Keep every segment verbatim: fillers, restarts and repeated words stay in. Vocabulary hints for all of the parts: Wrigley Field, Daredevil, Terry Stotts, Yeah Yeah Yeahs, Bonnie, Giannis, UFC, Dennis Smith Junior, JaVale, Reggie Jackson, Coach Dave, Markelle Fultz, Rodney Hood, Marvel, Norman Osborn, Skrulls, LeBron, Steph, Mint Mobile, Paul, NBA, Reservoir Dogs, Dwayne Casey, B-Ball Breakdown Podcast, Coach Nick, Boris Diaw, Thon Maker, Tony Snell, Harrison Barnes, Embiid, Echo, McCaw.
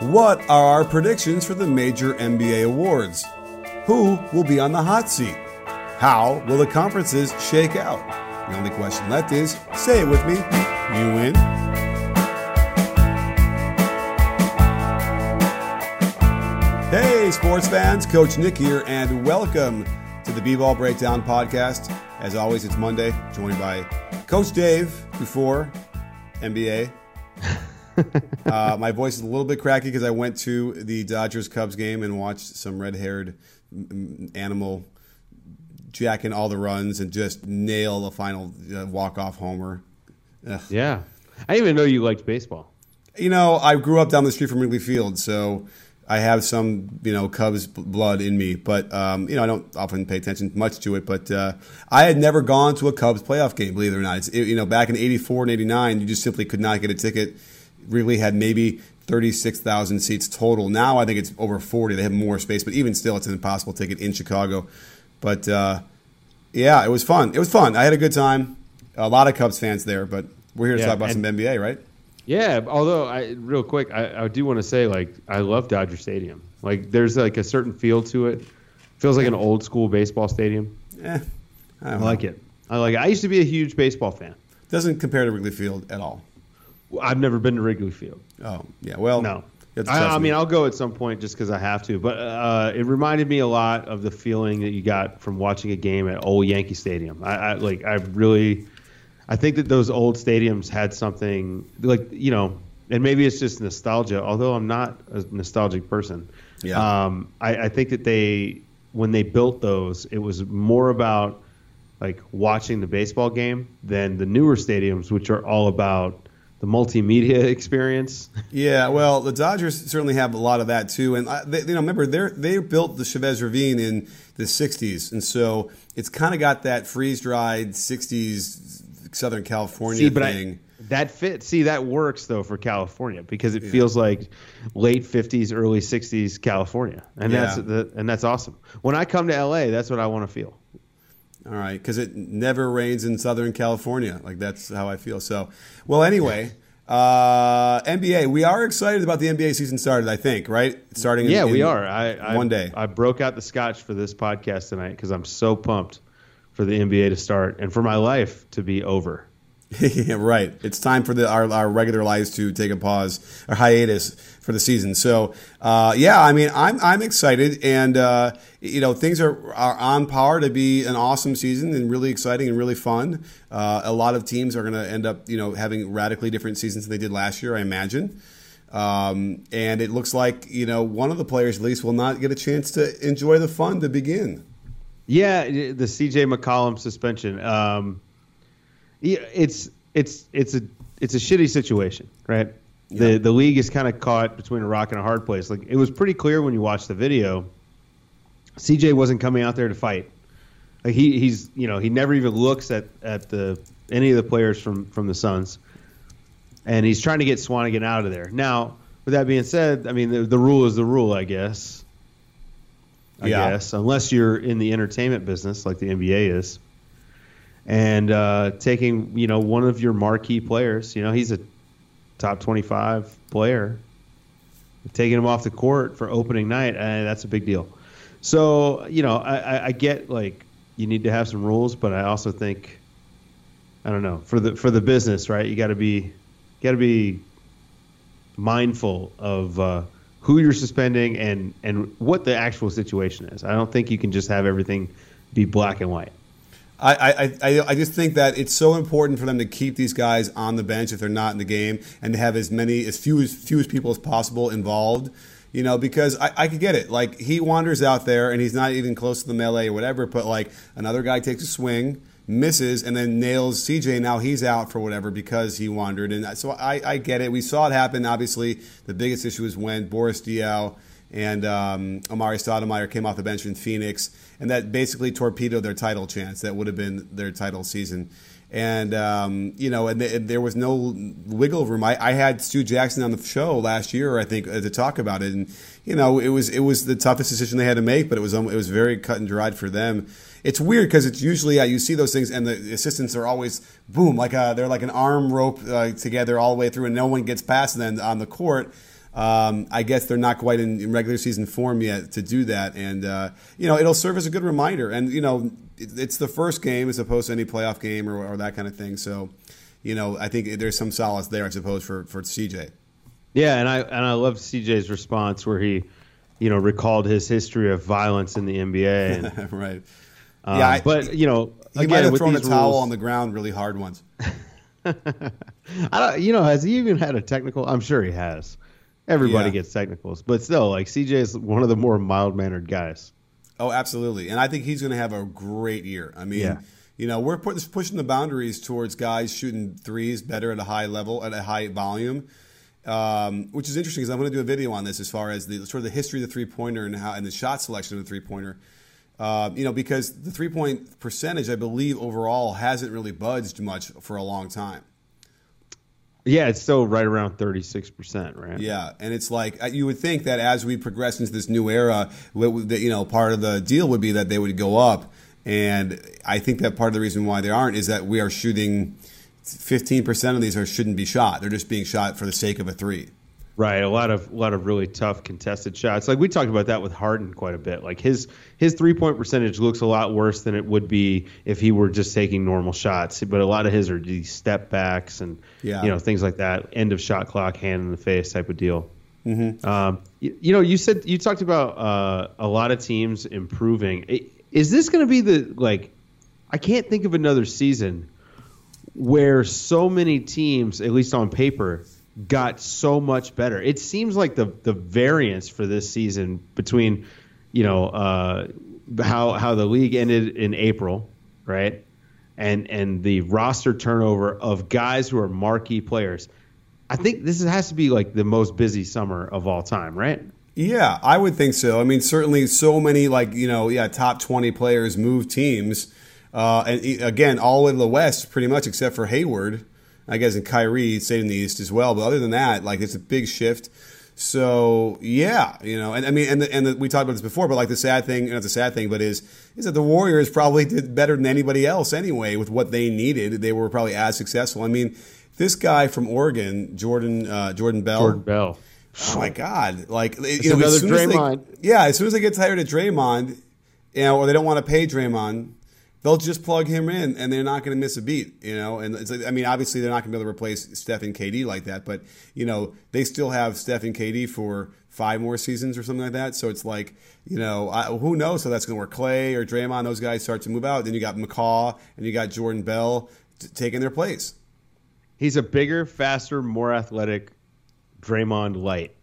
What are our predictions for the major N B A awards? Who will be on the hot seat? How will the conferences shake out? The only question left is, say it with me, you win. Hey, sports fans, Coach Nick here, and welcome to the B-Ball Breakdown Podcast. As always, it's Monday, joined by Coach Dave before N B A. uh, my voice is a little bit cracky because I went to the Dodgers Cubs game and watched some red-haired animal jacking all the runs and just nail the final uh, walk-off homer. Ugh. Yeah. I didn't even know you liked baseball. You know, I grew up down the street from Wrigley Field, so I have some, you know, Cubs blood in me. But, um, you know, I don't often pay attention much to it. But uh, I had never gone to a Cubs playoff game, believe it or not. It's, it, you know, back in eighty-four and eighty-nine, you just simply could not get a ticket. Wrigley had maybe thirty-six thousand seats total. Now I think it's over forty. They have more space, but even still, it's an impossible ticket in Chicago. But, uh, yeah, it was fun. It was fun. I had a good time. A lot of Cubs fans there, but we're here to yeah, talk about and, some N B A, right? Yeah, although, I, real quick, I, I do want to say, like, I love Dodger Stadium. Like, there's, like, a certain feel to it. Feels like an old-school baseball stadium. Eh, I, I like know. it. I like it. I used to be a huge baseball fan. Doesn't compare to Wrigley Field at all. I've never been to Wrigley Field. Oh, yeah. Well, no. I, I mean, I'll go at some point just because I have to. But uh, it reminded me a lot of the feeling that you got from watching a game at old Yankee Stadium. I, I like, I really, I think that those old stadiums had something like, you know, and maybe it's just nostalgia, although I'm not a nostalgic person. Yeah. Um, I, I think that they, when they built those, it was more about like watching the baseball game than the newer stadiums, which are all about the multimedia experience. Yeah, well, the Dodgers certainly have a lot of that too. And I, they, you know, remember they they built the Chavez Ravine in the sixties, and so it's kind of got that freeze dried sixties Southern California See, but thing. I, that fits. See, that works though for California because it yeah. feels like late fifties, early sixties California, and yeah. that's the, and that's awesome. When I come to L A, that's what I want to feel. All right, because it never rains in Southern California. Like, that's how I feel. So, well, anyway, uh, N B A. We are excited about the N B A season started, I think, right? Starting in, yeah, we in are. I, one I, day. I broke out the scotch for this podcast tonight because I'm so pumped for the N B A to start and for my life to be over. Yeah, right. It's time for the, our, our regular lives to take a pause or hiatus for the season. So, uh, yeah, I mean, I'm I'm excited, and uh, you know, things are are on par to be an awesome season and really exciting and really fun. Uh, a lot of teams are going to end up, you know, having radically different seasons than they did last year, I imagine. Um, and it looks like, you know, one of the players at least will not get a chance to enjoy the fun to begin. Yeah, the C J. McCollum suspension. Um Yeah, it's it's it's a it's a shitty situation, right? Yeah. The the league is kind of caught between a rock and a hard place. Like, it was pretty clear when you watched the video, C J wasn't coming out there to fight. Like, he he's you know he never even looks at, at the any of the players from, from the Suns, and he's trying to get Swanigan out of there. Now, with that being said, I mean the, the rule is the rule, I guess. I yeah. guess unless you're in the entertainment business like the N B A is. And uh, taking, you know, one of your marquee players, you know, he's a top twenty-five player, taking him off the court for opening night, and that's a big deal. So, you know, I, I get, like, you need to have some rules, but I also think, I don't know, for the for the business, right? You got to be, got to be mindful of uh, who you're suspending and and what the actual situation is. I don't think you can just have everything be black and white. I, I I just think that it's so important for them to keep these guys on the bench if they're not in the game, and to have as many as few as few as people as possible involved, you know, because I, I could get it. Like, he wanders out there and he's not even close to the melee or whatever, but like another guy takes a swing, misses, and then nails C J. Now he's out for whatever because he wandered, and so I, I get it. We saw it happen. Obviously, the biggest issue was when Boris Diaw and um, Amari Stoudemire came off the bench in Phoenix, and that basically torpedoed their title chance. That would have been their title season. And, um, you know, and, th- and there was no wiggle room. I-, I had Stu Jackson on the show last year, I think, uh, to talk about it. And, you know, it was it was the toughest decision they had to make, but it was um, it was very cut and dried for them. It's weird because it's usually yeah, you see those things and the assistants are always, boom, like a, they're like an arm rope uh, together all the way through and no one gets past them on the court. Um, I guess they're not quite in, in regular season form yet to do that. And, uh, you know, it'll serve as a good reminder. And, you know, it, it's the first game as opposed to any playoff game or, or that kind of thing. So, you know, I think there's some solace there, I suppose, for, for C J. Yeah, and I and I loved C J's response where he, you know, recalled his history of violence in the N B A. And, right. Um, yeah, I, but, you know, he again, might have thrown a towel rules, on the ground really hard once. I don't, you know, has he even had a technical? I'm sure he has. Everybody yeah. gets technicals, but still, like, C J is one of the more mild-mannered guys. Oh, absolutely, and I think he's going to have a great year. I mean, yeah. you know, we're put, pushing the boundaries towards guys shooting threes better at a high level, at a high volume, um, which is interesting because I'm going to do a video on this as far as the sort of the history of the three-pointer and how and the shot selection of the three-pointer. Uh, you know, because the three-point percentage, I believe, overall hasn't really budged much for a long time. Yeah, it's still right around thirty-six percent, right? Yeah, and it's like you would think that as we progress into this new era, you know, part of the deal would be that they would go up. And I think that part of the reason why they aren't is that we are shooting fifteen percent of these are shouldn't be shot. They're just being shot for the sake of a three. Right, a lot of a lot of really tough contested shots. Like we talked about that with Harden quite a bit. Like his his three-point percentage looks a lot worse than it would be if he were just taking normal shots. But a lot of his are these step backs and yeah. you know things like that, end of shot clock, hand in the face type of deal. Mm-hmm. Um, you, you know, you said you talked about uh, a lot of teams improving. Is this going to be the like? I can't think of another season where so many teams, at least on paper, got so much better. It seems like the the variance for this season between, you know, uh, how how the league ended in April, right, and and the roster turnover of guys who are marquee players. I think this has to be like the most busy summer of all time, right? Yeah, I would think so. I mean, certainly so many like you know, yeah, top twenty players move teams, uh, and again, all in the West pretty much except for Hayward. I guess in Kyrie stayed in the East as well, but other than that, like it's a big shift. So yeah, you know, and I mean, and the, and the, we talked about this before, but like the sad thing, not the sad thing, but is is that the Warriors probably did better than anybody else anyway with what they needed. They were probably as successful. I mean, this guy from Oregon, Jordan uh, Jordan Bell, Jordan Bell. Oh my God! Like it's you know, another as Draymond. As they, yeah, as soon as they get tired of Draymond, you know, or they don't want to pay Draymond. They'll just plug him in, and they're not going to miss a beat, you know. And it's like, I mean, obviously, they're not going to be able to replace Steph and K D like that, but you know, they still have Steph and K D for five more seasons or something like that. So it's like, you know, I, who knows how that's going to work? Clay or Draymond, those guys start to move out. Then you got McCaw and you got Jordan Bell t- taking their place. He's a bigger, faster, more athletic Draymond Light.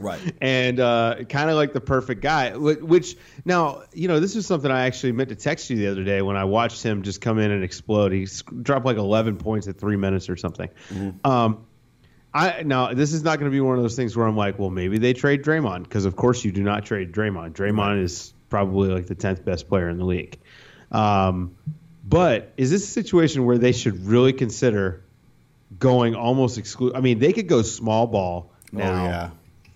Right. And uh, kind of like the perfect guy, which now, you know, this is something I actually meant to text you the other day when I watched him just come in and explode. He dropped like eleven points at three minutes or something. Mm-hmm. Um, I now, this is not going to be one of those things where I'm like, well, maybe they trade Draymond because, of course, you do not trade Draymond. Draymond is probably like the tenth best player in the league. Um, but is this a situation where they should really consider going almost exclusive? I mean, they could go small ball. Now, oh, yeah.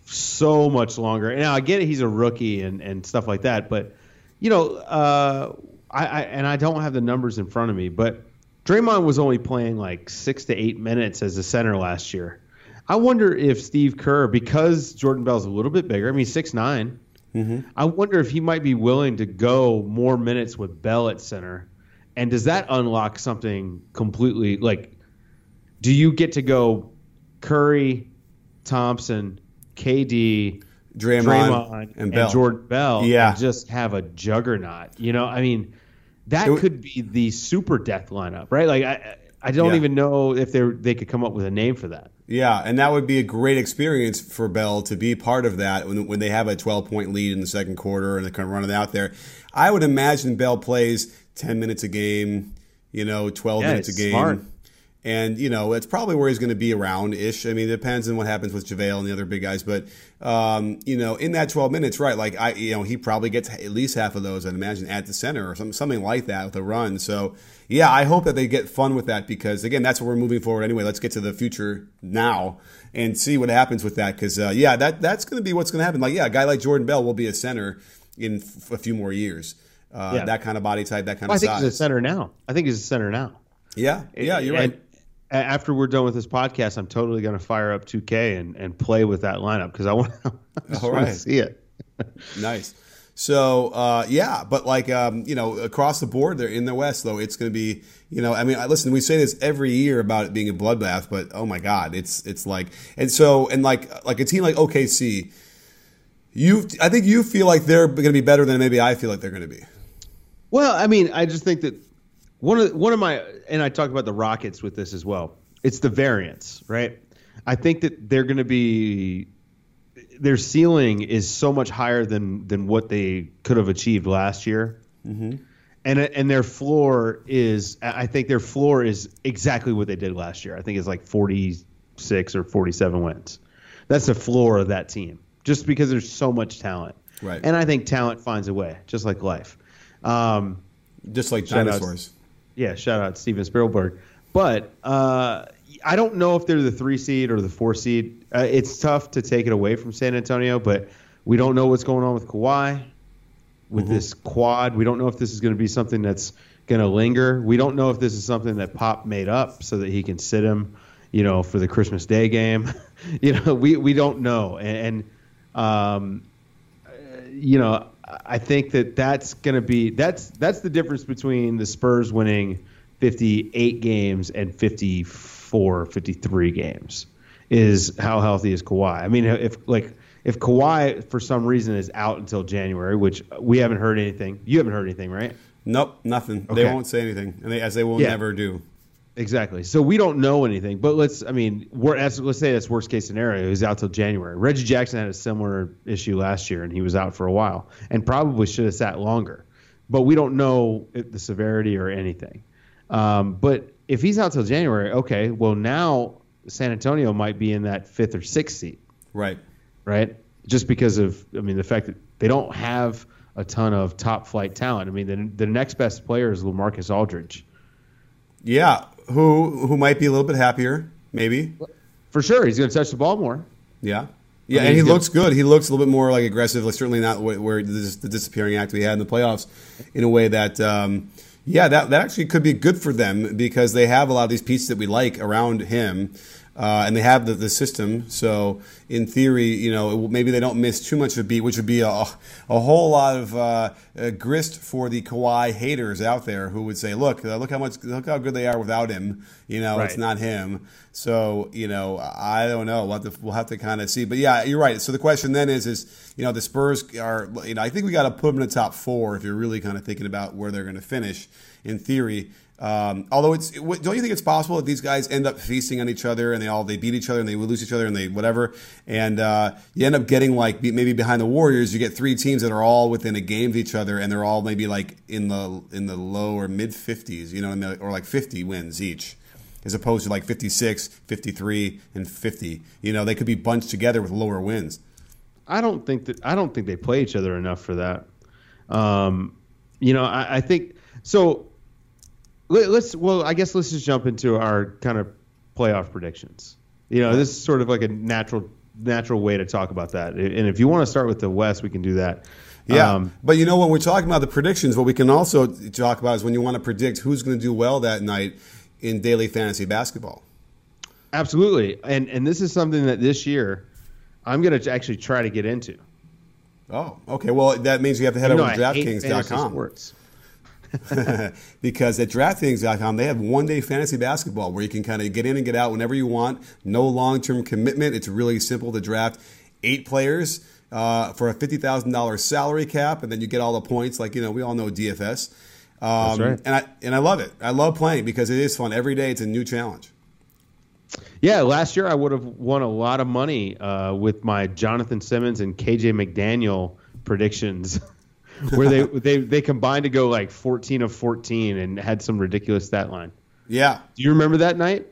so much longer. Now, I get it, he's a rookie and, and stuff like that, but, you know, uh, I, I and I don't have the numbers in front of me, but Draymond was only playing like six to eight minutes as a center last year. I wonder if Steve Kerr, because Jordan Bell's a little bit bigger, I mean, six nine, mm-hmm. I wonder if he might be willing to go more minutes with Bell at center, and does that unlock something completely, like, do you get to go Curry, Thompson, K D, Draymond, Draymond and, Bell. and Jordan Bell yeah. and just have a juggernaut. You know, I mean, that it, could be the super death lineup, right? Like, I I don't yeah. even know if they they could come up with a name for that. Yeah, and that would be a great experience for Bell to be part of that when, when they have a twelve-point lead in the second quarter and they're kind of running out there. I would imagine Bell plays ten minutes a game, you know, twelve yeah, minutes a game. Smart. And, you know, it's probably where he's going to be around-ish. I mean, it depends on what happens with JaVale and the other big guys. But, um, you know, in that twelve minutes, right, like, I, you know, he probably gets at least half of those, I'd imagine, at the center or some, something like that with a run. So, yeah, I hope that they get fun with that because, again, that's what we're moving forward anyway. Let's get to the future now and see what happens with that because, uh, yeah, that that's going to be what's going to happen. Like, yeah, a guy like Jordan Bell will be a center in f- a few more years. Uh, yeah. That kind of body type, that kind well, of size. I think size. He's a center now. I think he's a center now. Yeah, yeah, you're and, right. After we're done with this podcast, I'm totally going to fire up two K and, and play with that lineup because I want right. to see it. Nice. So, uh, yeah, but like, um, you know, across the board there in the West, though, it's going to be, you know, I mean, I, listen, we say this every year about it being a bloodbath, but oh my God, it's it's like, and so, and like, like a team like O K C, you, I think you feel like they're going to be better than maybe I feel like they're going to be. Well, I mean, I just think that. One of one of my and I talk about the Rockets with this as well. It's the variance, right? I think that they're going to be their ceiling is so much higher than than what they could have achieved last year, mm-hmm. and and their floor is I think their floor is exactly what they did last year. I think it's like forty-six or forty-seven wins. That's the floor of that team, just because there's so much talent, right? And I think talent finds a way, just like life, um, just like dinosaurs. Yeah, shout out Steven Spielberg. But uh, I don't know if they're the three seed or the four seed. Uh, it's tough to take it away from San Antonio, but we don't know what's going on with Kawhi, with mm-hmm. this quad. We don't know if this is going to be something that's going to linger. We don't know if this is something that Pop made up so that he can sit him, you know, for the Christmas Day game. you know, we, we don't know. And, and um, you know, I think that that's going to be that's that's the difference between the Spurs winning fifty-eight games and fifty-four, fifty-three games is how healthy is Kawhi. I mean, if like if Kawhi for some reason is out until January, which we haven't heard anything. You haven't heard anything, right? Nope, nothing. Okay. They won't say anything, and they, as they will yeah. never do. Exactly. So we don't know anything. But let's I mean, we're, let's say that's worst case scenario. He's out till January. Reggie Jackson had a similar issue last year, and he was out for a while and probably should have sat longer. But we don't know the severity or anything. Um, but if he's out till January, okay, well, now San Antonio might be in that fifth or sixth seat. Right. Right. Just because of, I mean, the fact that they don't have a ton of top flight talent. I mean, the, the next best player is LaMarcus Aldridge. Yeah. Who who might be a little bit happier, maybe. For sure. He's going to touch the ball more. Yeah. Yeah, I mean, and he gonna... looks good. He looks a little bit more like aggressive, like certainly not where, where this, the disappearing act we had in the playoffs in a way that, um, yeah, that, that actually could be good for them because they have a lot of these pieces that we like around him uh, and they have the, the system. So in theory, you know, maybe they don't miss too much of a beat, which would be a, a whole lot of uh, grist for the Kawhi haters out there who would say, "Look, uh, look how much, look how good they are without him." You know, right. It's not him. So you know, I don't know. We'll have to, we'll have to kind of see. But yeah, you're right. So the question then is, is you know, the Spurs are. You know, I think we got to put them in the top four if you're really kind of thinking about where they're going to finish in theory. Um, although it's, don't you think it's possible that these guys end up feasting on each other and they all they beat each other and they lose each other and they whatever. And uh, you end up getting like maybe behind the Warriors, you get three teams that are all within a game of each other, and they're all maybe like in the in the low or mid fifties, you know, or like fifty wins each, as opposed to like fifty-six, fifty-three, and fifty. You know, they could be bunched together with lower wins. I don't think that I don't think they play each other enough for that. Um, you know, I, I think so. Let's well, I guess let's just jump into our kind of playoff predictions. You know, this is sort of like a natural. natural way to talk about that. And if you want to start with the West, we can do that. Yeah. Um, but you know, when we're talking about the predictions, what we can also talk about is when you want to predict who's going to do well that night in daily fantasy basketball. Absolutely. And and this is something that this year I'm going to actually try to get into. Oh, okay. Well, that means you have to head you over know, to DraftKings dot com. Because at DraftKings dot com, they have one-day fantasy basketball where you can kind of get in and get out whenever you want. No long-term commitment. It's really simple to draft eight players uh, for a fifty thousand dollars salary cap, and then you get all the points. Like, you know, we all know D F S. Um, That's right. And I, and I love it. I love playing because it is fun. Every day it's a new challenge. Yeah, last year I would have won a lot of money uh, with my Jonathan Simmons and K J McDaniel predictions. Where they, they they combined to go like fourteen of fourteen and had some ridiculous stat line. Yeah. Do you remember that night?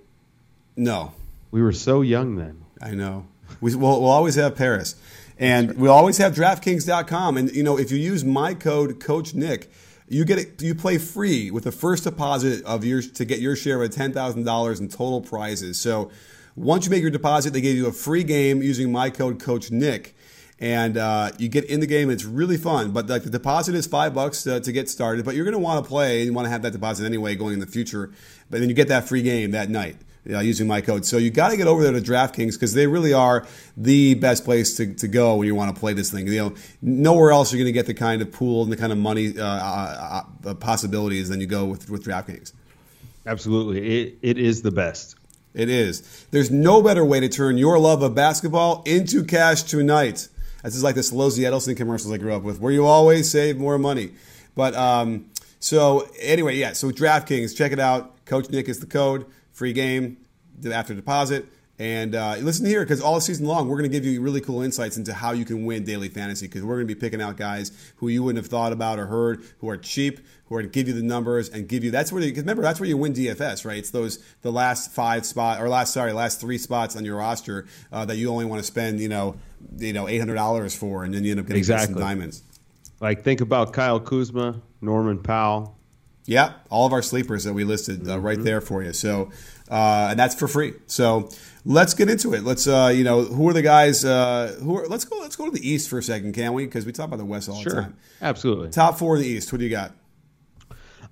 No. We were so young then. I know. We, we'll, we'll always have Paris. And right. We'll always have DraftKings dot com. And, you know, if you use my code, Coach Nick, you get it, you play free with the first deposit of your to get your share of ten thousand dollars in total prizes. So once you make your deposit, they give you a free game using my code, Coach Nick. And uh, you get in the game. It's really fun. But like the deposit is five bucks to, to get started. But you're going to want to play and you want to have that deposit anyway going in the future. But then you get that free game that night. Uh, using my code. So you got to get over there to DraftKings because they really are the best place to, to go when you want to play this thing. You know, nowhere else you're going to get the kind of pool and the kind of money uh, uh, uh, possibilities than you go with, with DraftKings. Absolutely. It It is the best. It is. There's no better way to turn your love of basketball into cash tonight. This is like the Slozy Edelson commercials I grew up with where you always save more money. But um, so anyway, yeah, so DraftKings, check it out. Coach Nick is the code. Free game after deposit. And uh, listen here, because all season long, we're going to give you really cool insights into how you can win daily fantasy, because we're going to be picking out guys who you wouldn't have thought about or heard, who are cheap, who are going to give you the numbers and give you, that's where you, because remember, that's where you win D F S, right? It's those, the last five spot, or last, sorry, last three spots on your roster uh, that you only want to spend, you know, you know, eight hundred dollars for, and then you end up getting exactly. some diamonds. Like, think about Kyle Kuzma, Norman Powell. Yeah, all of our sleepers that we listed uh, right mm-hmm. there for you. So, uh, and that's for free. So let's get into it. Let's, uh, you know, who are the guys? Uh, who are, let's go. Let's go to the East for a second, can we? Because we talk about the West all sure. the time. Absolutely. Top four of the East. What do you got?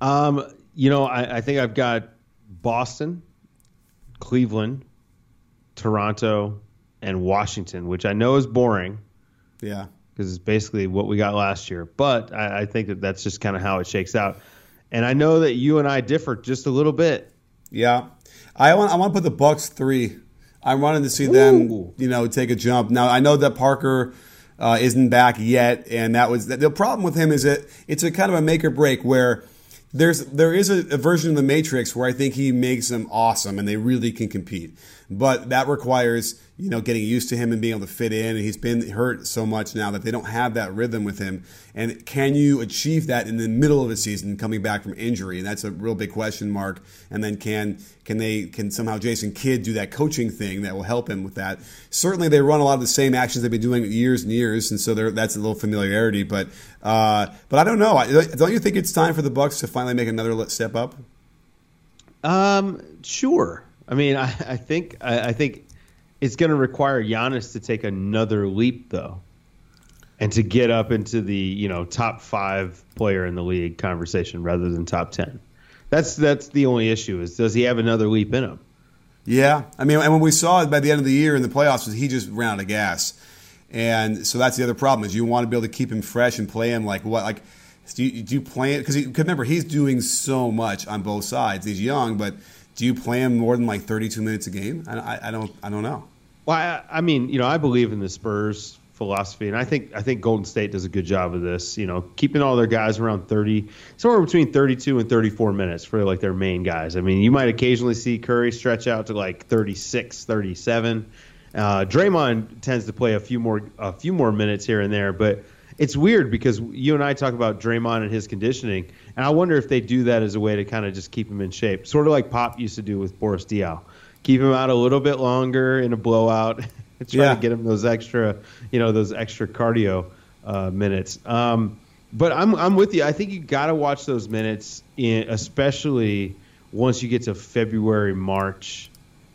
Um, you know, I, I think I've got Boston, Cleveland, Toronto, and Washington, which I know is boring. Yeah, because it's basically what we got last year. But I, I think that that's just kind of how it shakes out. And I know that you and I differ just a little bit. Yeah. I want I want to put the Bucks three. I'm wanting to see Ooh. them, you know, take a jump. Now, I know that Parker uh, isn't back yet, and that was the problem with him is that it's a kind of a make or break where there's there is a, a version of the Matrix where I think he makes them awesome and they really can compete. But that requires, you know, getting used to him and being able to fit in. And he's been hurt so much now that they don't have that rhythm with him. And can you achieve that in the middle of a season coming back from injury? And that's a real big question mark. And then can can they can somehow Jason Kidd do that coaching thing that will help him with that? Certainly they run a lot of the same actions they've been doing years and years. And so that's a little familiarity. But uh, but I don't know. Don't you think it's time for the Bucks to finally make another step up? Um, sure. I mean, I, I think I, I think. It's going to require Giannis to take another leap, though, and to get up into the you know top five player in the league conversation rather than top ten. That's that's the only issue is does he have another leap in him? Yeah, I mean, and when we saw it by the end of the year in the playoffs, he just ran out of gas, and so that's the other problem is you want to be able to keep him fresh and play him like what like do you, do you play it because he, remember he's doing so much on both sides. He's young, but do you play him more than like thirty-two minutes a game? I, I don't I don't know. Well, I, I mean, you know, I believe in the Spurs philosophy, and I think I think Golden State does a good job of this. You know, keeping all their guys around thirty, somewhere between thirty-two and thirty-four minutes for like their main guys. I mean, you might occasionally see Curry stretch out to like thirty-six, thirty-seven. Uh, Draymond tends to play a few more a few more minutes here and there, but it's weird because you and I talk about Draymond and his conditioning, and I wonder if they do that as a way to kind of just keep him in shape, sort of like Pop used to do with Boris Diaw. Keep him out a little bit longer in a blowout. Try yeah. to get him those extra, you know, those extra cardio uh, minutes. Um, but I'm I'm with you. I think you got to watch those minutes, in, especially once you get to February, March,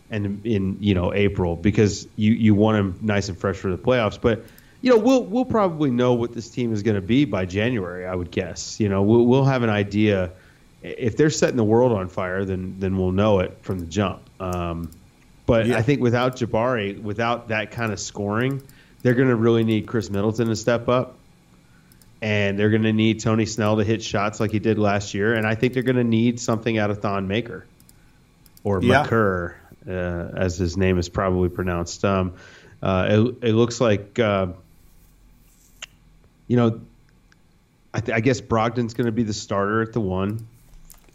and in you know April, because you, you want him nice and fresh for the playoffs. But you know we'll we'll probably know what this team is going to be by January, I would guess. You know we'll we'll have an idea. If they're setting the world on fire, then then we'll know it from the jump. Um, but yeah. I think without Jabari, without that kind of scoring, they're going to really need Chris Middleton to step up. And they're going to need Tony Snell to hit shots like he did last year. And I think they're going to need something out of Thon Maker or yeah. McCurr, uh, as his name is probably pronounced. Um, uh, it, it looks like, uh, you know, I, th- I guess Brogdon's going to be the starter at the one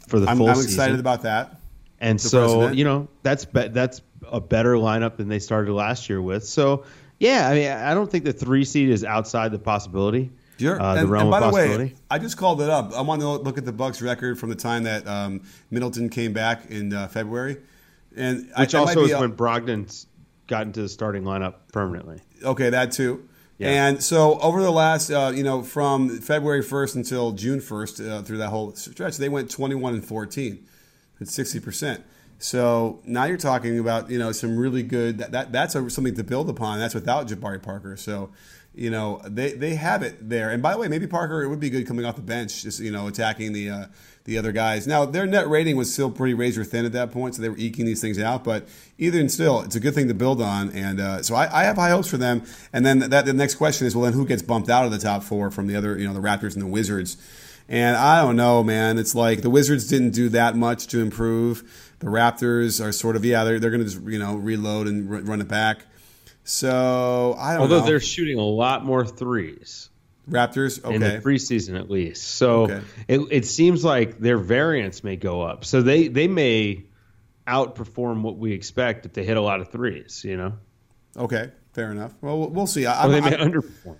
for the I'm, full I'm season. I'm excited about that. And the so, president. you know, that's be- that's a better lineup than they started last year with. So, yeah, I mean, I don't think the three seed is outside the possibility. Sure. Uh, the and, realm and by of the way, I just called it up. I want to look at the Bucks record from the time that um, Middleton came back in uh, February. And Which I, also is a, when Brogdon's got into the starting lineup permanently. Okay, that too. Yeah. And so over the last, uh, you know, from February first until June first, uh, through that whole stretch, they went twenty-one and fourteen. That's sixty percent. So now you're talking about, you know, some really good, that, that that's a, something to build upon. That's without Jabari Parker. So, you know, they, they have it there. And by the way, maybe Parker, it would be good coming off the bench, just, you know, attacking the uh, the other guys. Now, their net rating was still pretty razor thin at that point, so they were eking these things out. But either and still, it's a good thing to build on. And uh, so I, I have high hopes for them. And then that the next question is, well, then who gets bumped out of the top four from the other, you know, the Raptors and the Wizards? And I don't know, man. It's like the Wizards didn't do that much to improve. The Raptors are sort of, yeah, they're, they're going to just, you know, reload and r- run it back. So I don't Although know. Although they're shooting a lot more threes. Raptors, okay. In the preseason at least. So okay. it, it seems like their variance may go up. So they, they may outperform what we expect if they hit a lot of threes, you know? Okay, fair enough. Well, we'll see. I, or they I, may I, underperform.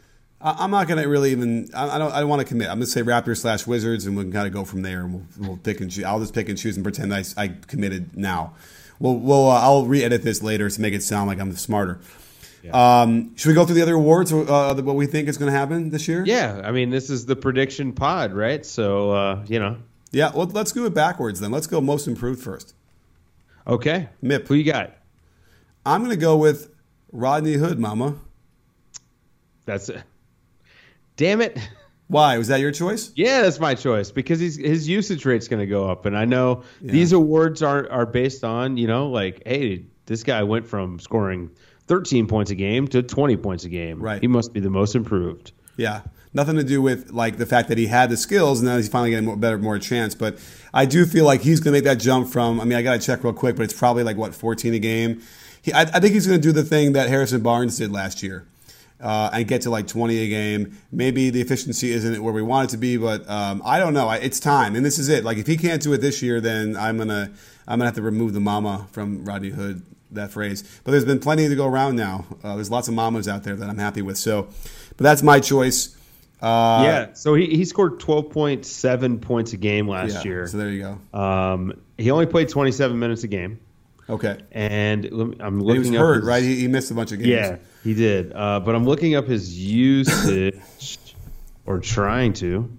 I'm not going to really even. I don't. I don't want to commit. I'm going to say Raptors slash Wizards, and we can kind of go from there. And we'll, we'll pick and choose. I'll just pick and choose and pretend I, I committed now. We'll. We'll. Uh, I'll re-edit this later to make it sound like I'm smarter. Yeah. Um, should we go through the other awards? Uh, what we think is going to happen this year? Yeah. I mean, this is the prediction pod, right? So uh, you know. Yeah. Well, let's do it backwards then. Let's go most improved first. Okay. Mip, who you got? I'm going to go with Rodney Hood, Mama. That's it. Damn it. Why? Was that your choice? Yeah, that's my choice because he's, his usage rate's going to go up. And I know yeah. these awards are, are based on, you know, like, hey, this guy went from scoring thirteen points a game to twenty points a game. Right. He must be the most improved. Yeah. Nothing to do with, like, the fact that he had the skills and now he's finally getting more, better, more chance. But I do feel like he's going to make that jump from, I mean, I got to check real quick, but it's probably like, what, fourteen a game? He, I, I think he's going to do the thing that Harrison Barnes did last year. Uh, and get to like twenty a game. Maybe the efficiency isn't where we want it to be, but um, I don't know. I, it's time, and this is it. Like if he can't do it this year, then I'm gonna I'm gonna have to remove the mama from Rodney Hood, that phrase. But there's been plenty to go around now. Uh, there's lots of mamas out there that I'm happy with. So, but that's my choice. Uh, yeah. So he he scored twelve point seven points a game last yeah, year. So there you go. Um, he only played twenty-seven minutes a game. Okay. And I'm looking. He was hurt, his, right? He, he missed a bunch of games. Yeah, he did. Uh, but I'm looking up his usage, or trying to.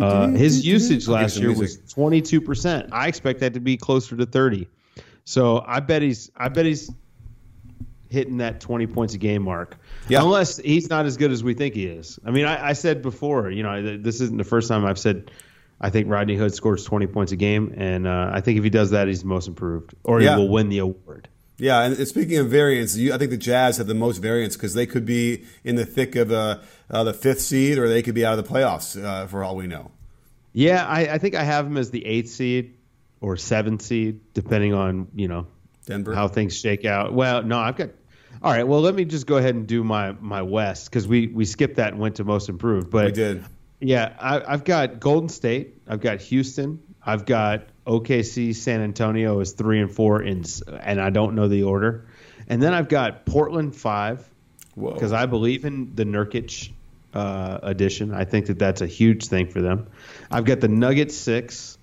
Uh, his usage last year was twenty-two percent. I expect that to be closer to thirty. So I bet he's. I bet he's hitting that twenty points a game mark. Yeah. Unless he's not as good as we think he is. I mean, I, I said before. You know, this isn't the first time I've said. I think Rodney Hood scores twenty points a game, and uh, I think if he does that, he's the most improved, or yeah. he will win the award. Yeah, and speaking of variance, you, I think the Jazz have the most variance because they could be in the thick of uh, uh, the fifth seed, or they could be out of the playoffs uh, for all we know. Yeah, I, I think I have them as the eighth seed or seventh seed, depending on you know Denver how things shake out. Well, no, I've got all right. Well, let me just go ahead and do my my West because we we skipped that and went to most improved, but we did. Yeah, I, I've got Golden State. I've got Houston. I've got O K C. San Antonio is three and four, in, and I don't know the order. And then I've got Portland five because I believe in the Nurkic uh, addition. I think that that's a huge thing for them. I've got the Nuggets six,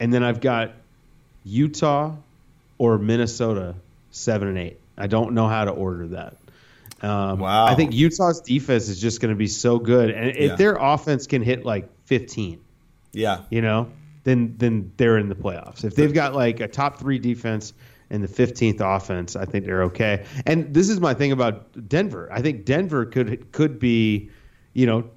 and then I've got Utah or Minnesota seven and eight. I don't know how to order that. Um, wow. I think Utah's defense is just going to be so good. And if yeah. their offense can hit like fifteen, yeah, you know, then then they're in the playoffs. If they've got like a top three defense and the fifteenth offense, I think they're okay. And this is my thing about Denver. I think Denver could could be, you know,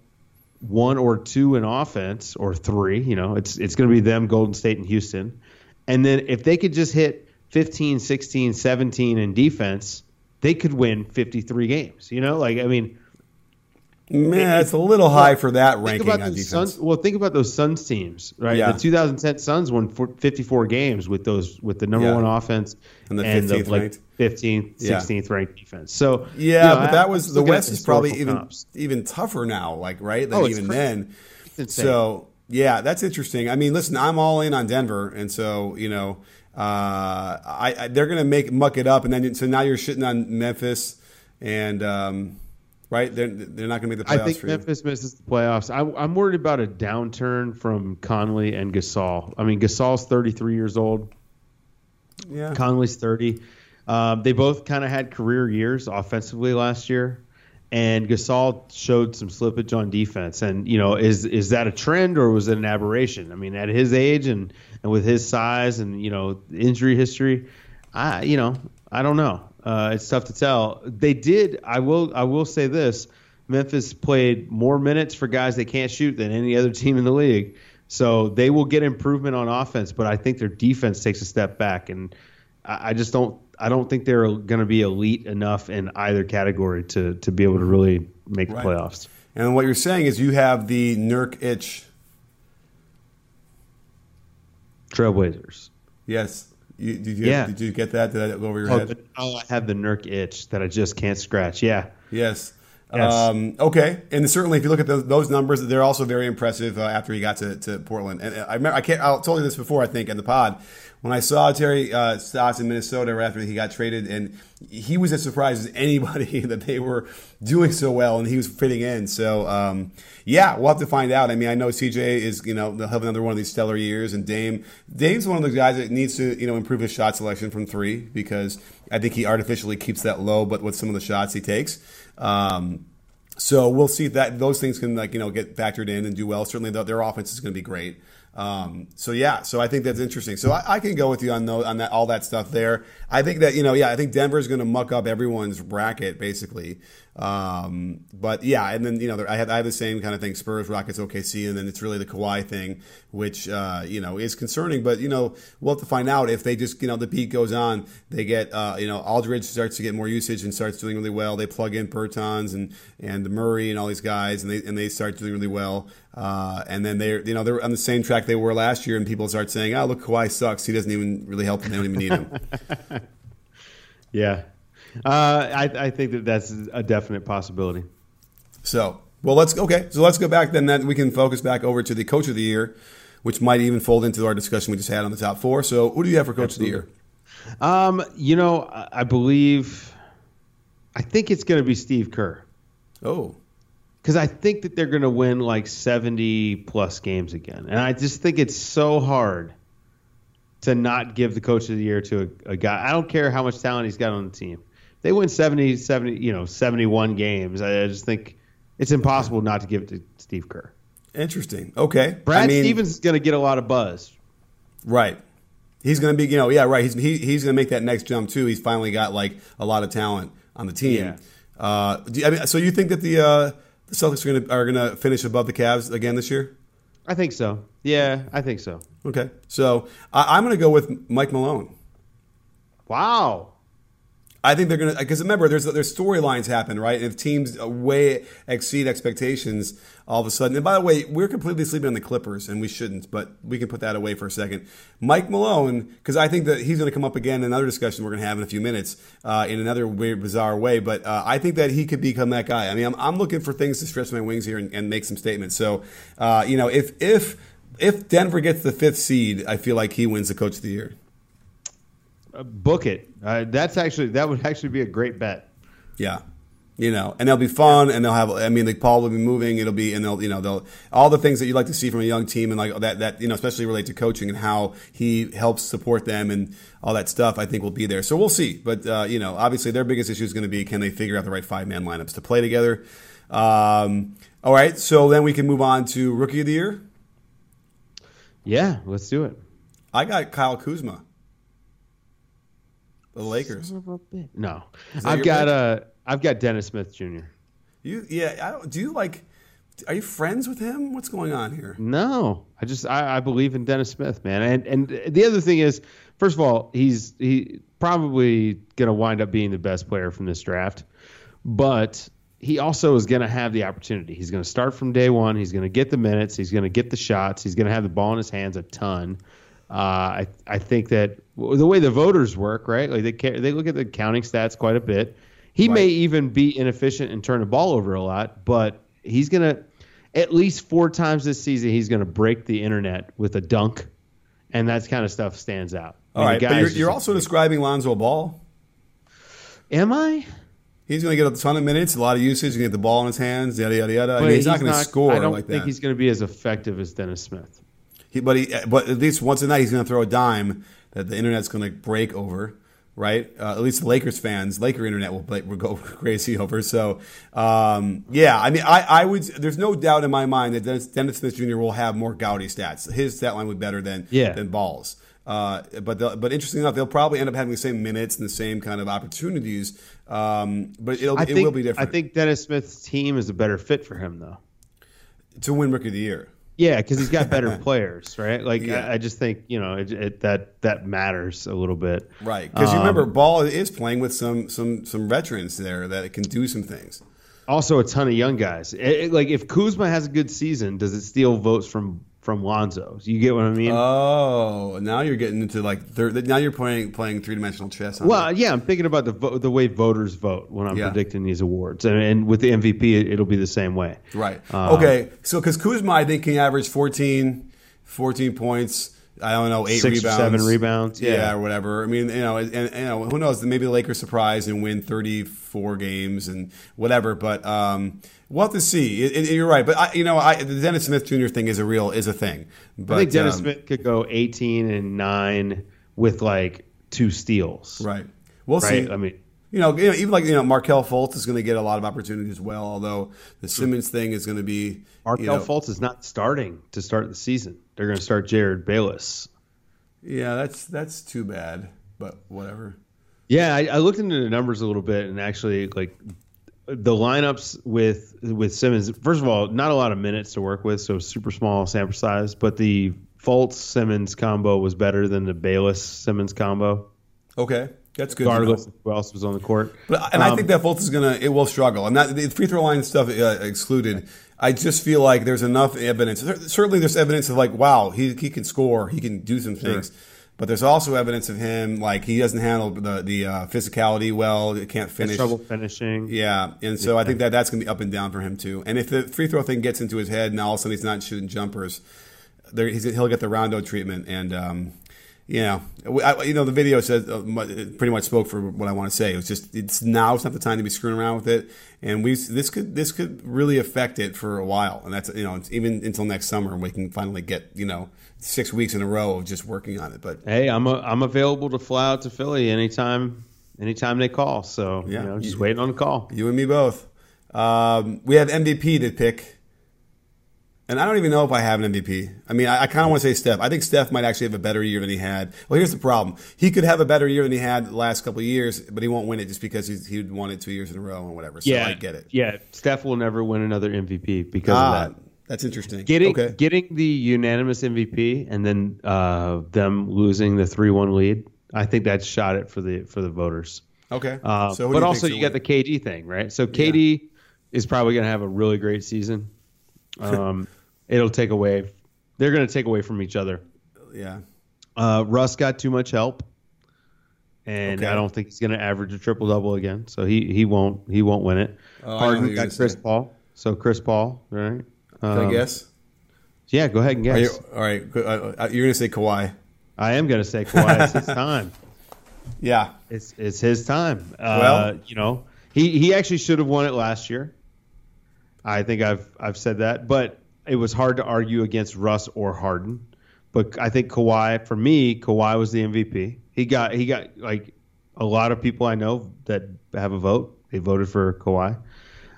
one or two in offense or three. You know, it's it's going to be them, Golden State, and Houston. And then if they could just hit fifteen, sixteen, seventeen in defense – they could win fifty-three games, you know. Like I mean, man, it, that's a little high for that ranking about on defense. Suns, well, think about those Suns teams, right? Yeah. The two thousand ten Suns won fifty-four games with those with the number yeah. one offense and the and fifteenth the, like, fifteenth, yeah. sixteenth ranked defense. So yeah, you know, but I, that was the West is probably even comps. even tougher now, like right than oh, even crazy. then. So yeah, that's interesting. I mean, listen, I'm all in on Denver, and so you know. Uh, I, I they're gonna make muck it up, and then so now you're shitting on Memphis, and um, right they're they're not gonna make the playoffs. I think for Memphis you. misses the playoffs. I, I'm worried about a downturn from Conley and Gasol. I mean, Gasol's thirty-three years old. Yeah. Conley's thirty. Uh, they both kind of had career years offensively last year, and Gasol showed some slippage on defense. And, you know, is is that a trend or was it an aberration? I mean, at his age and, and with his size and, you know, injury history, I you know, I don't know. Uh, it's tough to tell. They did. I will I will say this. Memphis played more minutes for guys they can't shoot than any other team in the league. So they will get improvement on offense, but I think their defense takes a step back. And I, I just don't I don't think they're going to be elite enough in either category to to be able to really make the right. playoffs. And what you're saying is you have the Nurkic Trailblazers. Yes. You, did, you, yeah. did you get that? Did that go over your oh, head? The, oh, I have the Nurkic that I just can't scratch. Yeah. Yes. Yes. Um, okay, and certainly if you look at those, those numbers, they're also very impressive uh, after he got to, to Portland. And I remember I can't, I told you this before, I think, in the pod. When I saw Terry uh, Stotts in Minnesota right after he got traded, and he was as surprised as anybody that they were doing so well, and he was fitting in. So, um, yeah, we'll have to find out. I mean, I know C J is, you know, they'll have another one of these stellar years, and Dame. Dame's one of those guys that needs to, you know, improve his shot selection from three because I think he artificially keeps that low, but with some of the shots he takes. Um, so we'll see if that those things can, like, you know, get factored in and do well. Certainly the, their offense is going to be great. Um, so yeah, so I think that's interesting. So I, I can go with you on those, on that, all that stuff there. I think that, you know, yeah, I think Denver is going to muck up everyone's bracket basically. Um, but yeah, and then, you know, I have, I have the same kind of thing, Spurs, Rockets, O K C, and then it's really the Kawhi thing, which, uh, you know, is concerning, but, you know, we'll have to find out if they just, you know, the beat goes on, they get, uh, you know, Aldridge starts to get more usage and starts doing really well. They plug in Bertans and, and Murray and all these guys, and they, and they start doing really well. Uh, and then they're, you know, they're on the same track they were last year, and people start saying, oh, look, Kawhi sucks. He doesn't even really help them. They don't even need him. Yeah. Uh, I, I think that that's a definite possibility. So, well, let's okay. So let's go back then. That we can focus back over to the Coach of the Year, which might even fold into our discussion we just had on the top four. So, who do you have for Coach Absolutely. Of the Year? Um, you know, I believe, I think it's going to be Steve Kerr. Oh, because I think that they're going to win like seventy plus games again, and I just think it's so hard to not give the Coach of the Year to a, a guy. I don't care how much talent he's got on the team. They win seventy, seventy, you know, seventy-one games. I just think it's impossible not to give it to Steve Kerr. Interesting. Okay. Brad I mean, Stevens is going to get a lot of buzz. Right. He's going to be, you know, yeah, right. He's he, he's going to make that next jump too. He's finally got like a lot of talent on the team. Yeah. Uh, do you, I mean, so you think that the uh, the Celtics are going to are going to finish above the Cavs again this year? I think so. Yeah, I think so. Okay. So I, I'm going to go with Mike Malone. Wow. I think they're going to, because remember, there's there's storylines happen, right? And if teams way exceed expectations all of a sudden, and by the way, we're completely sleeping on the Clippers, and we shouldn't, but we can put that away for a second. Mike Malone, because I think that he's going to come up again in another discussion we're going to have in a few minutes uh, in another weird, bizarre way, but uh, I think that he could become that guy. I mean, I'm, I'm looking for things to stretch my wings here and, and make some statements. So, uh, you know, if, if, if Denver gets the fifth seed, I feel like he wins the Coach of the Year. Book it. Uh, that's actually that would actually be a great bet. Yeah, you know, and they'll be fun, and they'll have. I mean, like Paul will be moving. It'll be, and they'll, you know, they'll all the things that you like to see from a young team, and like that that you know, especially relate to coaching and how he helps support them and all that stuff. I think will be there. So we'll see. But uh, you know, obviously their biggest issue is going to be, can they figure out the right five man lineups to play together? Um, all right, so then we can move on to Rookie of the Year. Yeah, let's do it. I got Kyle Kuzma. The Lakers. No, I've got uh, I've got Dennis Smith Junior You yeah? I don't, do you like? Are you friends with him? What's going on here? No, I just I, I believe in Dennis Smith, man. And and the other thing is, first of all, he's he probably gonna wind up being the best player from this draft, but he also is gonna have the opportunity. He's gonna start from day one. He's gonna get the minutes. He's gonna get the shots. He's gonna have the ball in his hands a ton. Uh, I I think that the way the voters work, right? Like they care, they look at the counting stats quite a bit. He right. may even be inefficient and turn the ball over a lot, but he's gonna at least four times this season he's gonna break the internet with a dunk, and that kind of stuff stands out. I mean, all right, but you're, you're also describing Lonzo Ball. Am I? He's going to get a ton of minutes, a lot of usage. He's going to get the ball in his hands, yada yada yada. I mean, he's, he's not going to score like that. I don't think that. He's going to be as effective as Dennis Smith. He, but he, but at least once a night he's going to throw a dime that the internet's going to break over, right? Uh, at least the Lakers fans, Laker internet will, will go crazy over. So, um, yeah, I mean, I, I would. There's no doubt in my mind that Dennis, Dennis Smith Junior will have more gaudy stats. His stat line would be better than yeah. than Ball's. Uh, but the, but interestingly enough, they'll probably end up having the same minutes and the same kind of opportunities. Um, but it'll, I think, it will be different. I think Dennis Smith's team is a better fit for him, though, to win Rookie of the Year. Yeah, because he's got better players, right? Like, yeah. I, I just think, you know, it, it, that that matters a little bit. Right, because um, you remember, Ball is playing with some some some veterans there that can do some things. Also, a ton of young guys. It, it, like, if Kuzma has a good season, does it steal votes from, from Lonzo? You get what I mean? Oh, now you're getting into, like, third, now you're playing playing three-dimensional chess. On well, that. yeah, I'm thinking about the vo- the way voters vote when I'm yeah. predicting these awards. And, and with the M V P, it'll be the same way. Right. Uh, okay, so because Kuzma, I think, can average fourteen, fourteen points, I don't know, eight six rebounds. Six or seven rebounds. Yeah, yeah, or whatever. I mean, you know, and, and you know, who knows? Maybe the Lakers surprise and win thirty-four games and whatever. But um, we'll have to see. It, it, you're right. But, I, you know, I, the Dennis Smith Junior thing is a real is a thing. But, I think Dennis um, Smith could go eighteen and nine with, like, two steals. Right. We'll right? see. I mean, you know, even like, you know, Markelle Fultz is going to get a lot of opportunity as well, although the Simmons thing is going to be. Markelle you know, Fultz is not starting to start the season. They're going to start Jared Bayless. Yeah, that's that's too bad, but whatever. Yeah, I, I looked into the numbers a little bit, and actually, like, the lineups with with Simmons, first of all, not a lot of minutes to work with, so super small sample size, but the Fultz-Simmons combo was better than the Bayless-Simmons combo. Okay. That's good. Regardless of who else was on the court. But, and um, I think that Fultz is going to – it will struggle. I'm not – the free throw line stuff uh, excluded. I just feel like there's enough evidence. There, certainly there's evidence of, like, wow, he he can score. He can do some things. Sure. But there's also evidence of him, like, he doesn't handle the, the uh, physicality well. He can't finish. Trouble finishing. Yeah. And so yeah. I think that that's going to be up and down for him too. And if the free throw thing gets into his head, now all of a sudden he's not shooting jumpers, there, he's, he'll get the Rondo treatment and um, – Yeah, I, you know, the video says uh, it pretty much spoke for what I want to say. It was just it's now it's not the time to be screwing around with it, and we this could this could really affect it for a while, and that's you know even until next summer we can finally get you know six weeks in a row of just working on it. But hey, I'm a, I'm available to fly out to Philly anytime anytime they call, so yeah, you know, just you, waiting on the call. You and me both. Um, we have M V P to pick. And I don't even know if I have an M V P. I mean, I, I kind of want to say Steph. I think Steph might actually have a better year than he had. Well, here's the problem. He could have a better year than he had the last couple of years, but he won't win it just because he's, he won it two years in a row or whatever. So yeah, I get it. Yeah, Steph will never win another M V P because ah, of that. That's interesting. Getting okay. getting the unanimous M V P and then uh, them losing the three one lead, I think that shot it for the for the voters. Okay. Uh, so but you also you got the K D thing, right? So K D yeah. is probably going to have a really great season. um, it'll take away. They're going to take away from each other. Yeah. Uh, Russ got too much help, and okay. I don't think he's going to average a triple double again. So he, he won't he won't win it. Oh, Harden got Chris say. Paul. So Chris Paul, right? Um, Can I guess? Yeah, go ahead and guess. You, all right, you're going to say Kawhi. I am going to say Kawhi. It's his time. Yeah, it's it's his time. Uh, well, you know, he he actually should have won it last year. I think I've I've said that, but it was hard to argue against Russ or Harden. But I think Kawhi, for me, Kawhi was the M V P. He got he got like a lot of people I know that have a vote. They voted for Kawhi.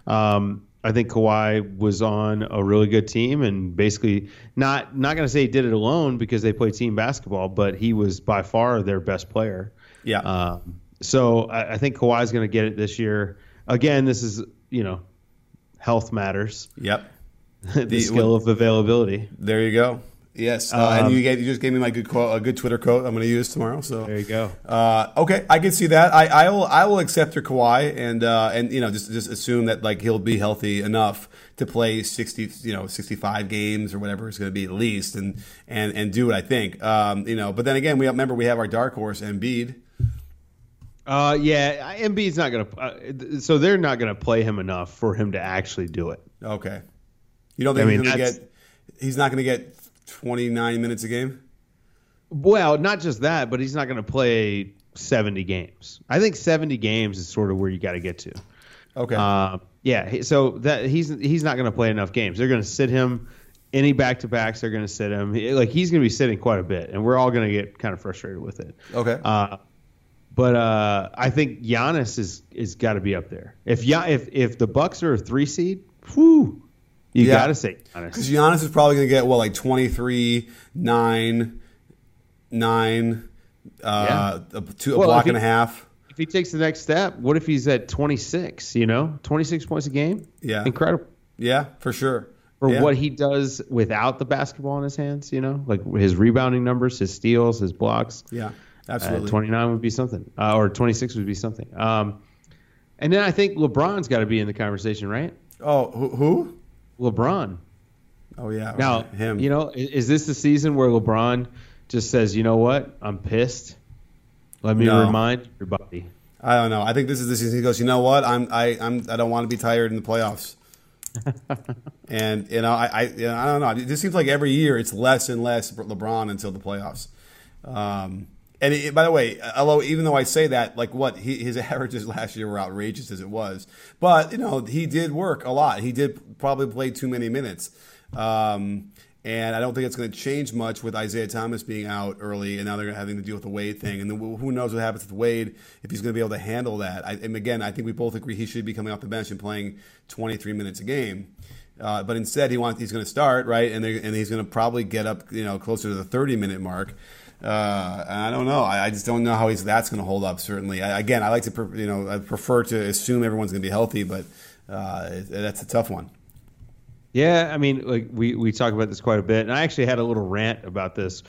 Um, I think Kawhi was on a really good team and basically not not going to say he did it alone because they play team basketball, but he was by far their best player. Yeah. Um, so I, I think Kawhi's going to get it this year. Again, this is you know. Health matters. Yep. the, the skill well, of availability. There you go. Yes. Uh, um, and you, gave, you just gave me my good quote, a good Twitter quote I'm going to use tomorrow. So there you go. Uh, okay, I can see that. I, I will I will accept your Kawhi and uh, and you know just just assume that like he'll be healthy enough to play sixty you know sixty-five games or whatever it's going to be at least and and and do what I think um, you know. But then again, we remember we have our dark horse Embiid. Uh yeah, Embiid's not gonna. Uh, so they're not gonna play him enough for him to actually do it. Okay, you don't think I mean, he's, gonna get, he's not gonna get twenty-nine minutes a game? Well, not just that, but he's not gonna play seventy games. I think seventy games is sort of where you got to get to. Okay. Uh, yeah. So that he's he's not gonna play enough games. They're gonna sit him any back-to-backs, they're going to sit him. Like, he's going to be sitting quite a bit, and we're all going to get kind of frustrated with it. Okay. Uh, but uh, I think Giannis is is got to be up there. If if if the Bucks are a three seed, whew, you yeah. got to say Giannis. Because Giannis is probably going to get, what, like twenty-three, nine, nine, uh, yeah. a, two, a well, block he, and a half. If he takes the next step, what if he's at twenty-six, you know, twenty-six points a game? Yeah. Incredible. Yeah, for sure. For yeah. what he does without the basketball in his hands, you know, like his rebounding numbers, his steals, his blocks. Yeah, absolutely. Uh, twenty-nine would be something, uh, or twenty-six would be something. Um, and then I think LeBron's got to be in the conversation, right? Oh, who? LeBron. Oh, yeah. Now, him. You know, is, is this the season where LeBron just says, you know what, I'm pissed? Let me no. remind everybody. I don't know. I think this is the season he goes, you know what, I'm, I, I'm, I don't want to be tired in the playoffs. and you know, I, I, you know, I don't know. It just seems like every year it's less and less LeBron until the playoffs. Um, and it, by the way, although even though I say that, like what he, his averages last year were outrageous as it was, but you know he did work a lot. He did probably play too many minutes, um, and I don't think it's going to change much with Isaiah Thomas being out early, and now they're having to deal with the Wade thing. And the, who knows what happens with Wade if he's going to be able to handle that? I, and again, I think we both agree he should be coming off the bench and playing twenty-three minutes a game. Uh, but instead, he wants he's going to start right, and and he's going to probably get up, you know, closer to the thirty-minute mark. Uh, I don't know. I, I just don't know how he's that's going to hold up. Certainly, I, again, I like to pre- you know I prefer to assume everyone's going to be healthy, but uh, it, that's a tough one. Yeah, I mean, like we, we talk about this quite a bit, and I actually had a little rant about this.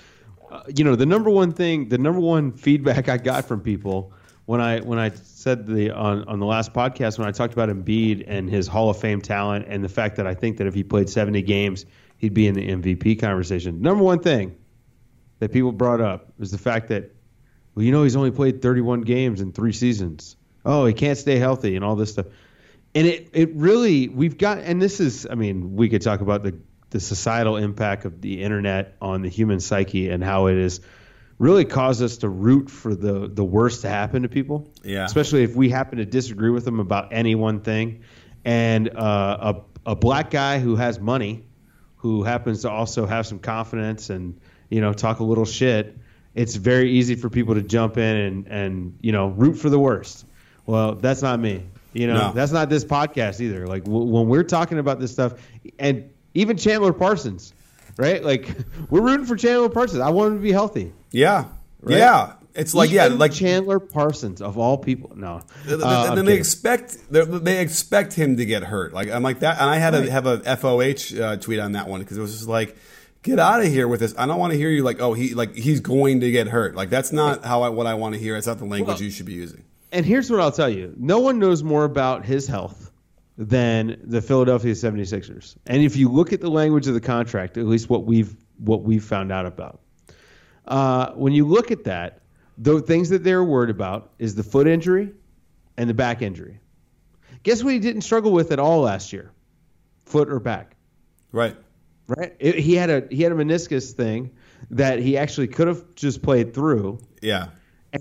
Uh, you know, the number one thing, the number one feedback I got from people when I when I said the on, on the last podcast when I talked about Embiid and his Hall of Fame talent and the fact that I think that if he played seventy games, he'd be in the M V P conversation. Number one thing that people brought up was the fact that, well, you know, he's only played thirty-one games in three seasons. Oh, he can't stay healthy and all this stuff. And it, it really, we've got, and this is, I mean, we could talk about the, the societal impact of the internet on the human psyche and how it has really caused us to root for the, the worst to happen to people. Yeah. Especially if we happen to disagree with them about any one thing. And uh, a, a black guy who has money, who happens to also have some confidence and, you know, talk a little shit, it's very easy for people to jump in and, and you know, root for the worst. Well, that's not me. You know, no. That's not this podcast either. Like w- when we're talking about this stuff, and even Chandler Parsons, right? Like we're rooting for Chandler Parsons. I want him to be healthy. Yeah, right? yeah. It's like even yeah, like Chandler Parsons of all people. No, th- th- uh, then they kidding. expect they expect him to get hurt. Like I'm like that, and I had right. to have a F O H uh, tweet on that one because it was just like, get out of here with this. I don't want to hear you like, oh, he like he's going to get hurt. Like that's not how I, what I want to hear. It's not the language well, you should be using. And here's what I'll tell you. No one knows more about his health than the Philadelphia seventy-sixers. And if you look at the language of the contract, at least what we've what we've found out about, uh, when you look at that, the things that they're worried about is the foot injury and the back injury. Guess what he didn't struggle with at all last year? Foot or back. Right. Right? It, he had a he had a meniscus thing that he actually could have just played through. Yeah.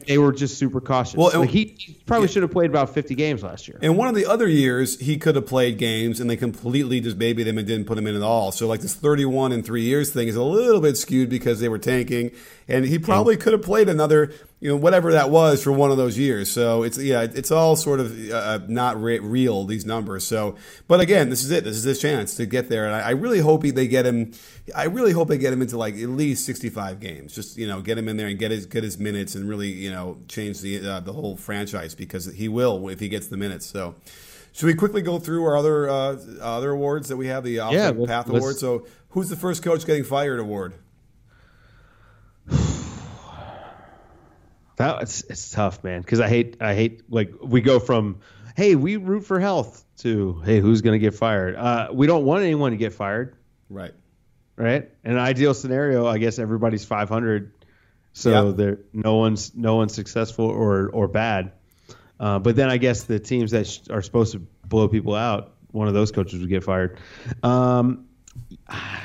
They were just super cautious. Well, like he, he probably yeah. should have played about fifty games last year. And one of the other years, he could have played games, and they completely just babied him and didn't put him in at all. So, like, this thirty-one in three years thing is a little bit skewed because they were tanking, and he probably could have played another, you know, whatever that was for one of those years. So, it's yeah, it's all sort of uh, not re- real, these numbers. So, but again, this is it. This is his chance to get there, and I, I really hope he, they get him. I really hope they get him into, like, at least sixty-five games. Just, you know, get him in there and get his get his minutes and really, you know, change the uh, the whole franchise because he will if he gets the minutes. So should we quickly go through our other uh, other awards that we have, the yeah, Offensive Path Award? So who's the first coach getting fired award? That it's, it's tough, man, because I hate I hate like we go from, hey, we root for health to, hey, who's going to get fired? Uh, we don't want anyone to get fired. Right. Right. In an ideal scenario, I guess everybody's five hundred. So yep. there, no one's no one's successful or or bad. Uh, but then I guess the teams that sh- are supposed to blow people out, one of those coaches would get fired. Um, I,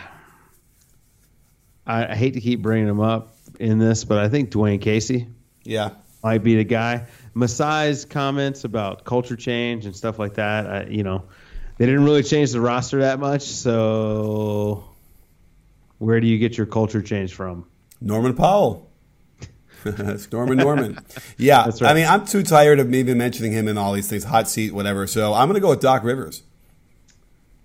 I hate to keep bringing him up in this, but I think Dwayne Casey yeah. might be the guy. Masai's comments about culture change and stuff like that, I, you know, they didn't really change the roster that much. So Where do you get your culture change from? Norman Powell. That's Norman Norman. Yeah, right. I mean, I'm too tired of even mentioning him in all these things, hot seat, whatever. So I'm going to go with Doc Rivers.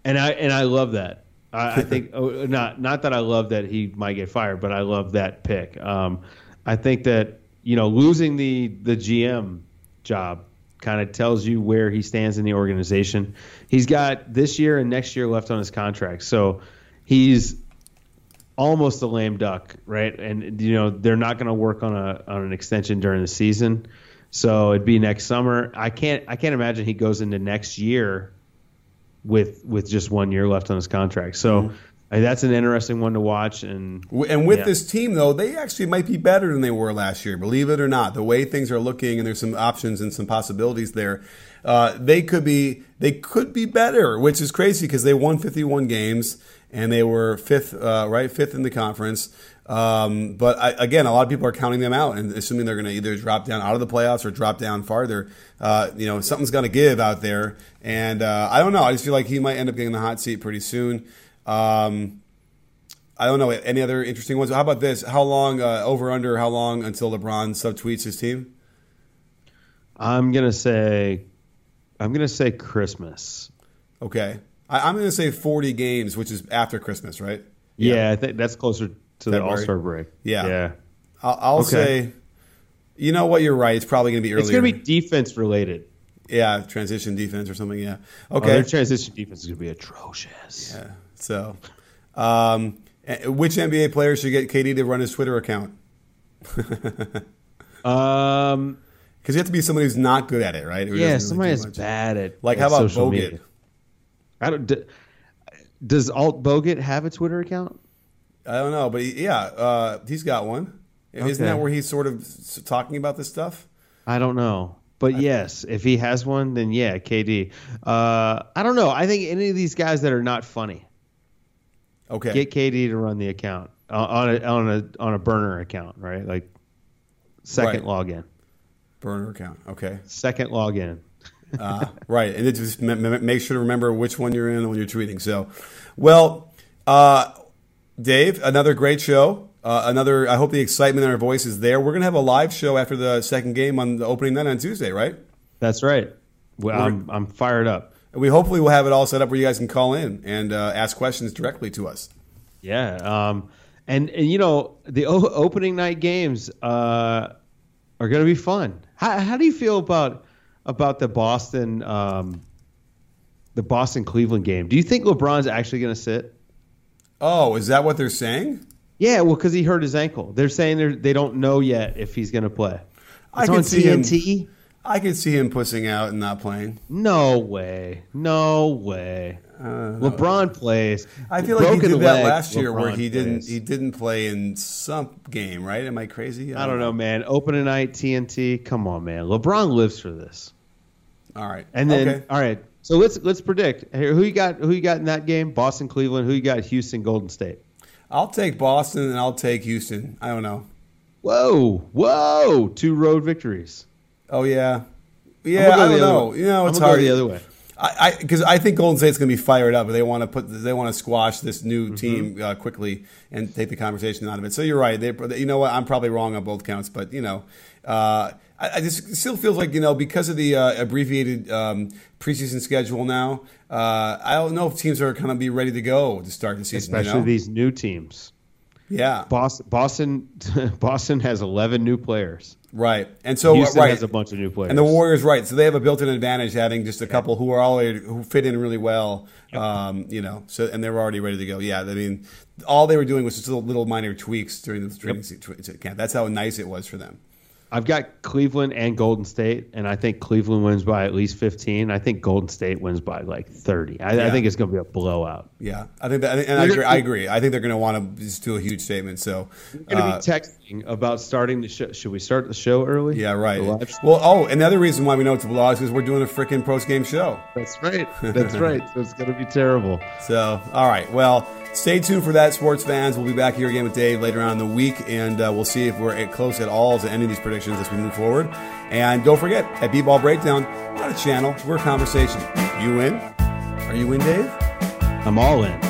And I and I love that. I, I think oh, not not that I love that he might get fired, but I love that pick. Um, I think that, you know, losing the the G M job kind of tells you where he stands in the organization. He's got this year and next year left on his contract, so he's almost a lame duck, right? And, you know, they're not going to work on a on an extension during the season, so it'd be next summer. I can't I can't imagine he goes into next year with with just one year left on his contract. So mm-hmm. I mean, that's an interesting one to watch. And and with yeah. this team, though, they actually might be better than they were last year, believe it or not. The way things are looking, and there's some options and some possibilities there. Uh, they could be they could be better, which is crazy because they won fifty-one games. And they were fifth, uh, right? Fifth in the conference. Um, but I, again, a lot of people are counting them out and assuming they're going to either drop down out of the playoffs or drop down farther. Uh, you know, something's going to give out there. And uh, I don't know. I just feel like he might end up getting the hot seat pretty soon. Um, I don't know. Any other interesting ones? How about this? How long, uh, over under, how long until LeBron subtweets his team? I'm going to say, I'm going to say Christmas. Okay. I'm going to say forty games, which is after Christmas, right? Yeah, yeah I think that's closer to February. The All-Star break. Yeah. yeah. I'll, I'll okay. say, you know what, you're right. It's probably going to be earlier. It's going to be defense-related. Yeah, transition defense or something, yeah. Okay. Oh, their transition defense is going to be atrocious. Yeah. So, um, which N B A player should get K D to run his Twitter account? um, Because you have to be somebody who's not good at it, right? Who yeah, somebody really who's bad at Like, how about Bogut? Media. I don't. Does Alt Bogut have a Twitter account? I don't know, but he, yeah, uh, he's got one. Okay. Isn't that where he's sort of talking about this stuff? I don't know, but I, yes, if he has one, then yeah, K D. Uh, I don't know. I think any of these guys that are not funny. Okay. Get K D to run the account uh, on a on a on a burner account, right? Like second right. login. Burner account. Okay. Second login. uh, right, and it just m- m- make sure to remember which one you're in when you're tweeting. So, well, uh, Dave, another great show. Uh, another. I hope the excitement in our voice is there. We're gonna have a live show after the second game on the opening night on Tuesday, right? That's right. Well, I'm I'm fired up. We hopefully will have it all set up where you guys can call in and uh, ask questions directly to us. Yeah, um, and and you know the o- opening night games uh, are gonna be fun. How how do you feel about? About the Boston, um, the Boston Cleveland game. Do you think LeBron's actually going to sit? Oh, is that what they're saying? Yeah, well, because he hurt his ankle. They're saying they they don't know yet if he's going to play. It's on T N T. I could see him pussing out and not playing. No way, no way. Uh, LeBron no. plays. I feel like he did that last year where he didn't he didn't play in some game, right? Am I crazy? I don't, I don't know, know, man. Opening night, T N T. Come on, man. LeBron lives for this. All right, and then okay. all right. So let's let's predict here. Who you got? Who you got in that game? Boston, Cleveland. Who you got? Houston, Golden State. I'll take Boston and I'll take Houston. I don't know. Whoa, whoa! Two road victories. Oh yeah, yeah. I don't know. You know, it's hard. I'm gonna go the other way. I because I, I think Golden State's gonna be fired up. They want to put they want to squash this new mm-hmm. team uh, quickly and take the conversation out of it. So you're right. They, you know what? I'm probably wrong on both counts, but you know. Uh, I just still feels like, you know, because of the uh, abbreviated um, preseason schedule now, uh, I don't know if teams are going to be ready to go to start the season. Especially you know? these new teams. Yeah. Boston Boston, Boston has eleven new players. Right. And so Houston right. has a bunch of new players. And the Warriors, right. So they have a built-in advantage having just a couple who are already who fit in really well, yep. um, you know, so and they were already ready to go. Yeah, I mean, all they were doing was just little minor tweaks during the training yep. camp. That's how nice it was for them. I've got Cleveland and Golden State, and I think Cleveland wins by at least fifteen. I think Golden State wins by like thirty. I, yeah. I think it's going to be a blowout. Yeah, I think that, and I agree. I agree. I think they're going to want to just do a huge statement. So we're going to uh, be texting about starting the show. Should we start the show early? Yeah, right. Well, oh, another reason why we know it's a blowout is because we're doing a freaking post-game show. That's right. That's right. So it's going to be terrible. So, all right. Well. Stay tuned for that, sports fans. We'll be back here again with Dave later on in the week, and uh, we'll see if we're at close at all to any of these predictions as we move forward. And don't forget, at B-Ball Breakdown, not a channel, we're a conversation. You in? Are you in, Dave? I'm all in.